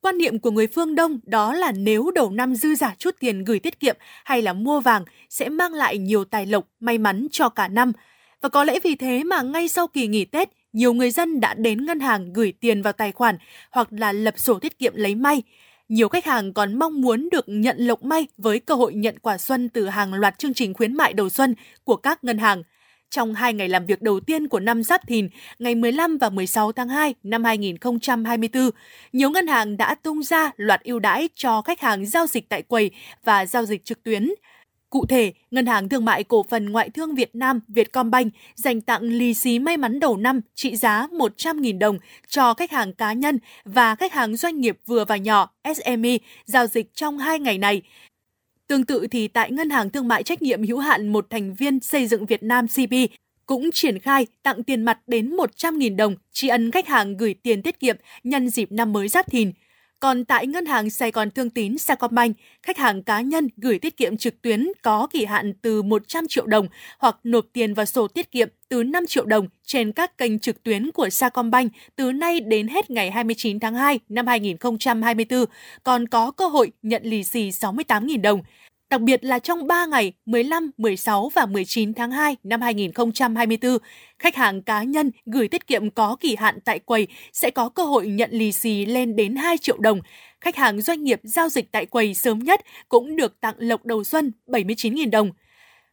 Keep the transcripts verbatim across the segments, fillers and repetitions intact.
quan niệm của người phương Đông đó là nếu đầu năm dư giả chút tiền gửi tiết kiệm hay là mua vàng sẽ mang lại nhiều tài lộc, may mắn cho cả năm. Và có lẽ vì thế mà ngay sau kỳ nghỉ Tết, nhiều người dân đã đến ngân hàng gửi tiền vào tài khoản hoặc là lập sổ tiết kiệm lấy may. Nhiều khách hàng còn mong muốn được nhận lộc may với cơ hội nhận quà xuân từ hàng loạt chương trình khuyến mại đầu xuân của các ngân hàng. Trong hai ngày làm việc đầu tiên của năm Giáp Thìn, ngày mười lăm và mười sáu tháng hai năm hai nghìn không trăm hai mươi tư, nhiều ngân hàng đã tung ra loạt ưu đãi cho khách hàng giao dịch tại quầy và giao dịch trực tuyến. Cụ thể, Ngân hàng Thương mại Cổ phần Ngoại thương Việt Nam Vietcombank dành tặng lì xì may mắn đầu năm trị giá một trăm nghìn đồng cho khách hàng cá nhân và khách hàng doanh nghiệp vừa và nhỏ S M E giao dịch trong hai ngày này. Tương tự thì tại Ngân hàng Thương mại Trách nhiệm hữu hạn một thành viên xây dựng Việt Nam xê bê cũng triển khai tặng tiền mặt đến một trăm nghìn đồng tri ân khách hàng gửi tiền tiết kiệm nhân dịp năm mới Giáp Thìn. Còn tại Ngân hàng Sài Gòn Thương tín Sacombank, khách hàng cá nhân gửi tiết kiệm trực tuyến có kỳ hạn từ một trăm triệu đồng hoặc nộp tiền vào sổ tiết kiệm từ năm triệu đồng trên các kênh trực tuyến của Sacombank từ nay đến hết ngày hai mươi chín tháng hai năm hai nghìn không trăm hai mươi tư còn có cơ hội nhận lì xì sáu mươi tám nghìn đồng. Đặc biệt là trong ba ngày mười lăm, mười sáu và mười chín tháng hai năm hai nghìn không trăm hai mươi tư, khách hàng cá nhân gửi tiết kiệm có kỳ hạn tại quầy sẽ có cơ hội nhận lì xì lên đến hai triệu đồng. Khách hàng doanh nghiệp giao dịch tại quầy sớm nhất cũng được tặng lộc đầu xuân bảy mươi chín nghìn đồng.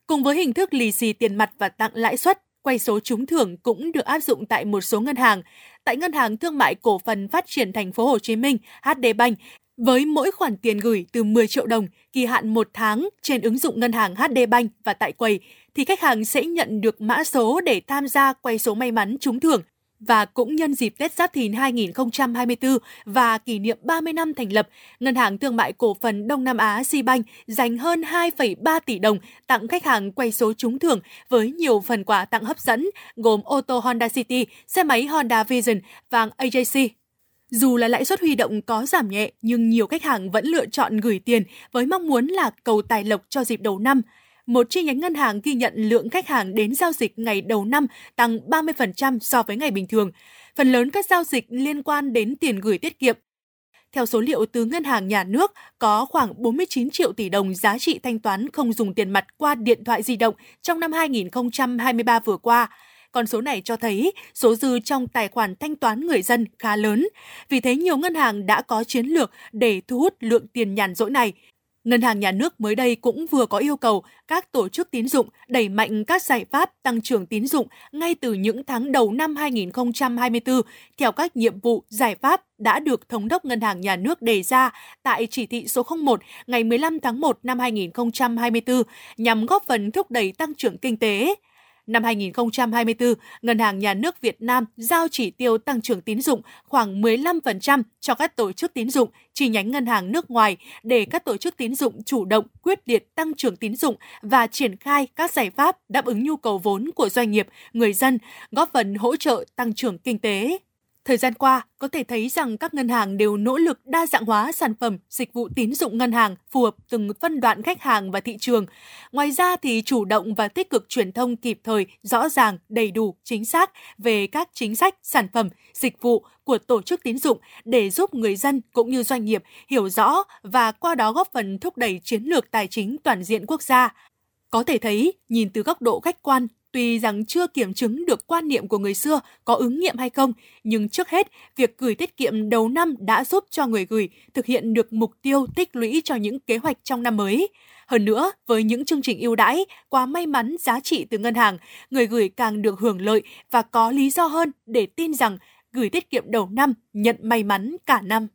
Cùng với hình thức lì xì tiền mặt và tặng lãi suất, quay số trúng thưởng cũng được áp dụng tại một số ngân hàng. Tại Ngân hàng Thương mại Cổ phần Phát triển Thành phố Hồ Chí Minh H D Bank, với mỗi khoản tiền gửi từ mười triệu đồng, kỳ hạn một tháng trên ứng dụng ngân hàng H D Bank và tại quầy, thì khách hàng sẽ nhận được mã số để tham gia quay số may mắn trúng thưởng. Và cũng nhân dịp Tết Giáp Thìn hai nghìn không trăm hai mươi tư và kỷ niệm ba mươi năm thành lập, Ngân hàng Thương mại Cổ phần Đông Nam Á C-Bank dành hơn hai phẩy ba tỷ đồng tặng khách hàng quay số trúng thưởng với nhiều phần quà tặng hấp dẫn, gồm ô tô Honda City, xe máy Honda Vision, vàng A J C. Dù là lãi suất huy động có giảm nhẹ, nhưng nhiều khách hàng vẫn lựa chọn gửi tiền với mong muốn là cầu tài lộc cho dịp đầu năm. Một chi nhánh ngân hàng ghi nhận lượng khách hàng đến giao dịch ngày đầu năm tăng ba mươi phần trăm so với ngày bình thường. Phần lớn các giao dịch liên quan đến tiền gửi tiết kiệm. Theo số liệu từ Ngân hàng Nhà nước, có khoảng bốn mươi chín triệu tỷ đồng giá trị thanh toán không dùng tiền mặt qua điện thoại di động trong năm hai nghìn không trăm hai mươi ba vừa qua. Con số này cho thấy số dư trong tài khoản thanh toán người dân khá lớn. Vì thế, nhiều ngân hàng đã có chiến lược để thu hút lượng tiền nhàn rỗi này. Ngân hàng Nhà nước mới đây cũng vừa có yêu cầu các tổ chức tín dụng đẩy mạnh các giải pháp tăng trưởng tín dụng ngay từ những tháng đầu năm hai nghìn không trăm hai mươi tư theo các nhiệm vụ giải pháp đã được Thống đốc Ngân hàng Nhà nước đề ra tại chỉ thị số không một ngày mười lăm tháng một năm hai nghìn không trăm hai mươi tư nhằm góp phần thúc đẩy tăng trưởng kinh tế. Năm hai nghìn không trăm hai mươi tư, Ngân hàng Nhà nước Việt Nam giao chỉ tiêu tăng trưởng tín dụng khoảng mười lăm phần trăm cho các tổ chức tín dụng, chi nhánh ngân hàng nước ngoài để các tổ chức tín dụng chủ động, quyết liệt tăng trưởng tín dụng và triển khai các giải pháp đáp ứng nhu cầu vốn của doanh nghiệp, người dân, góp phần hỗ trợ tăng trưởng kinh tế. Thời gian qua, có thể thấy rằng các ngân hàng đều nỗ lực đa dạng hóa sản phẩm, dịch vụ tín dụng ngân hàng phù hợp từng phân đoạn khách hàng và thị trường. Ngoài ra thì chủ động và tích cực truyền thông kịp thời, rõ ràng, đầy đủ, chính xác về các chính sách, sản phẩm, dịch vụ của tổ chức tín dụng để giúp người dân cũng như doanh nghiệp hiểu rõ và qua đó góp phần thúc đẩy chiến lược tài chính toàn diện quốc gia. Có thể thấy, nhìn từ góc độ khách quan, tuy rằng chưa kiểm chứng được quan niệm của người xưa có ứng nghiệm hay không, nhưng trước hết, việc gửi tiết kiệm đầu năm đã giúp cho người gửi thực hiện được mục tiêu tích lũy cho những kế hoạch trong năm mới. Hơn nữa, với những chương trình ưu đãi, quà may mắn giá trị từ ngân hàng, người gửi càng được hưởng lợi và có lý do hơn để tin rằng gửi tiết kiệm đầu năm nhận may mắn cả năm.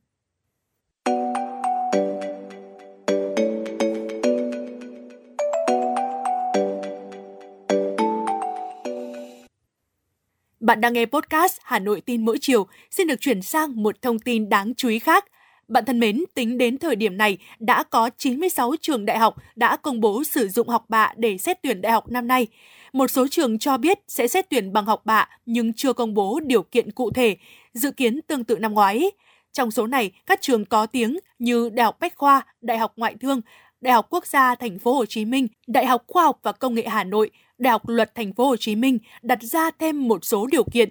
Bạn đang nghe podcast Hà Nội tin mỗi chiều, xin được chuyển sang một thông tin đáng chú ý khác. Bạn thân mến, tính đến thời điểm này, đã có chín mươi sáu trường đại học đã công bố sử dụng học bạ để xét tuyển đại học năm nay. Một số trường cho biết sẽ xét tuyển bằng học bạ nhưng chưa công bố điều kiện cụ thể, dự kiến tương tự năm ngoái. Trong số này, các trường có tiếng như Đại học Bách khoa, Đại học Ngoại thương, Đại học Quốc gia Thành phố Hồ Chí Minh, Đại học Khoa học và Công nghệ Hà Nội, Đại học Luật Thành phố Hồ Chí Minh đặt ra thêm một số điều kiện.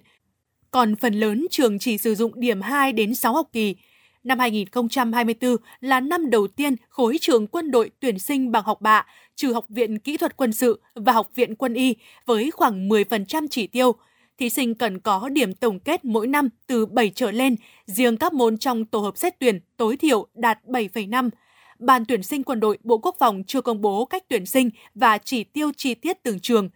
Còn phần lớn trường chỉ sử dụng điểm hai đến sáu học kỳ. Năm hai nghìn không trăm hai mươi tư là năm đầu tiên khối trường quân đội tuyển sinh bằng học bạ, trừ Học viện Kỹ thuật Quân sự và Học viện Quân y với khoảng mười phần trăm chỉ tiêu. Thí sinh cần có điểm tổng kết mỗi năm từ bảy trở lên, riêng các môn trong tổ hợp xét tuyển tối thiểu đạt bảy phẩy năm. Ban tuyển sinh quân đội Bộ Quốc phòng chưa công bố cách tuyển sinh và chỉ tiêu chi tiết từng trường.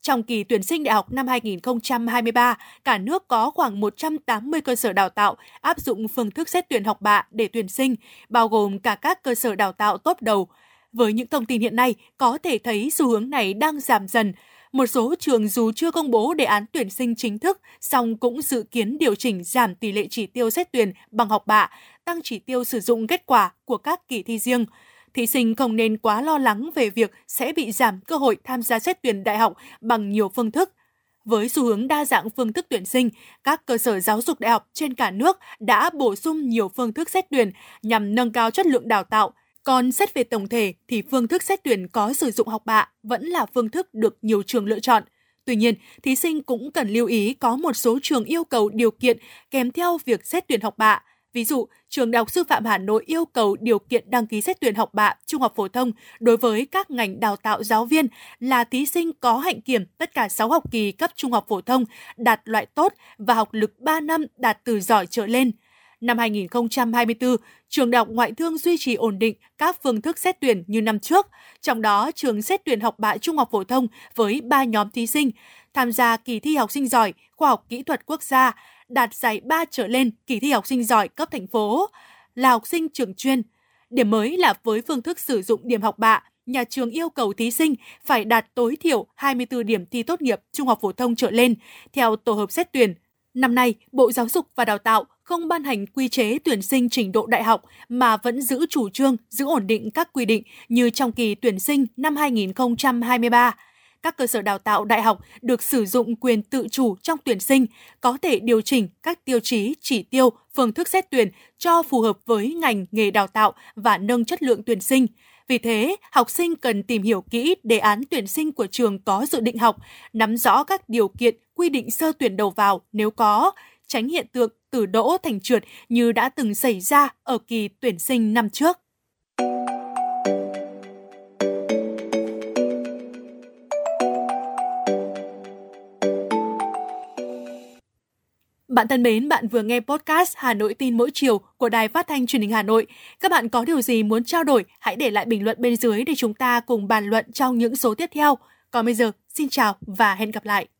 Trong kỳ tuyển sinh đại học năm hai nghìn không trăm hai mươi ba, cả nước có khoảng một trăm tám mươi cơ sở đào tạo áp dụng phương thức xét tuyển học bạ để tuyển sinh, bao gồm cả các cơ sở đào tạo top đầu. Với những thông tin hiện nay, có thể thấy xu hướng này đang giảm dần. Một số trường dù chưa công bố đề án tuyển sinh chính thức, song cũng dự kiến điều chỉnh giảm tỷ lệ chỉ tiêu xét tuyển bằng học bạ, tăng chỉ tiêu sử dụng kết quả của các kỳ thi riêng. Thí sinh không nên quá lo lắng về việc sẽ bị giảm cơ hội tham gia xét tuyển đại học bằng nhiều phương thức. Với xu hướng đa dạng phương thức tuyển sinh, các cơ sở giáo dục đại học trên cả nước đã bổ sung nhiều phương thức xét tuyển nhằm nâng cao chất lượng đào tạo. Còn xét về tổng thể thì phương thức xét tuyển có sử dụng học bạ vẫn là phương thức được nhiều trường lựa chọn. Tuy nhiên, thí sinh cũng cần lưu ý có một số trường yêu cầu điều kiện kèm theo việc xét tuyển học bạ. Ví dụ, trường Đại học Sư phạm Hà Nội yêu cầu điều kiện đăng ký xét tuyển học bạ trung học phổ thông đối với các ngành đào tạo giáo viên là thí sinh có hạnh kiểm tất cả sáu học kỳ cấp trung học phổ thông đạt loại tốt và học lực ba năm đạt từ giỏi trở lên. Năm hai nghìn không trăm hai mươi tư, trường Đại học Ngoại thương duy trì ổn định các phương thức xét tuyển như năm trước, trong đó trường xét tuyển học bạ trung học phổ thông với ba nhóm thí sinh tham gia kỳ thi học sinh giỏi khoa học kỹ thuật quốc gia, đạt giải ba trở lên kỳ thi học sinh giỏi cấp thành phố, là học sinh trường chuyên. Điểm mới là với phương thức sử dụng điểm học bạ, nhà trường yêu cầu thí sinh phải đạt tối thiểu hai mươi tư điểm thi tốt nghiệp trung học phổ thông trở lên theo tổ hợp xét tuyển. Năm nay, Bộ Giáo dục và Đào tạo không ban hành quy chế tuyển sinh trình độ đại học mà vẫn giữ chủ trương, giữ ổn định các quy định như trong kỳ tuyển sinh năm hai nghìn không trăm hai mươi ba. Các cơ sở đào tạo đại học được sử dụng quyền tự chủ trong tuyển sinh, có thể điều chỉnh các tiêu chí, chỉ tiêu, phương thức xét tuyển cho phù hợp với ngành nghề đào tạo và nâng chất lượng tuyển sinh. Vì thế, học sinh cần tìm hiểu kỹ đề án tuyển sinh của trường có dự định học, nắm rõ các điều kiện, quy định sơ tuyển đầu vào nếu có, tránh hiện tượng từ đỗ thành trượt như đã từng xảy ra ở kỳ tuyển sinh năm trước. Bạn thân mến, bạn vừa nghe podcast Hà Nội tin mỗi chiều của Đài Phát Thanh Truyền hình Hà Nội. Các bạn có điều gì muốn trao đổi, hãy để lại bình luận bên dưới để chúng ta cùng bàn luận trong những số tiếp theo. Còn bây giờ, xin chào và hẹn gặp lại!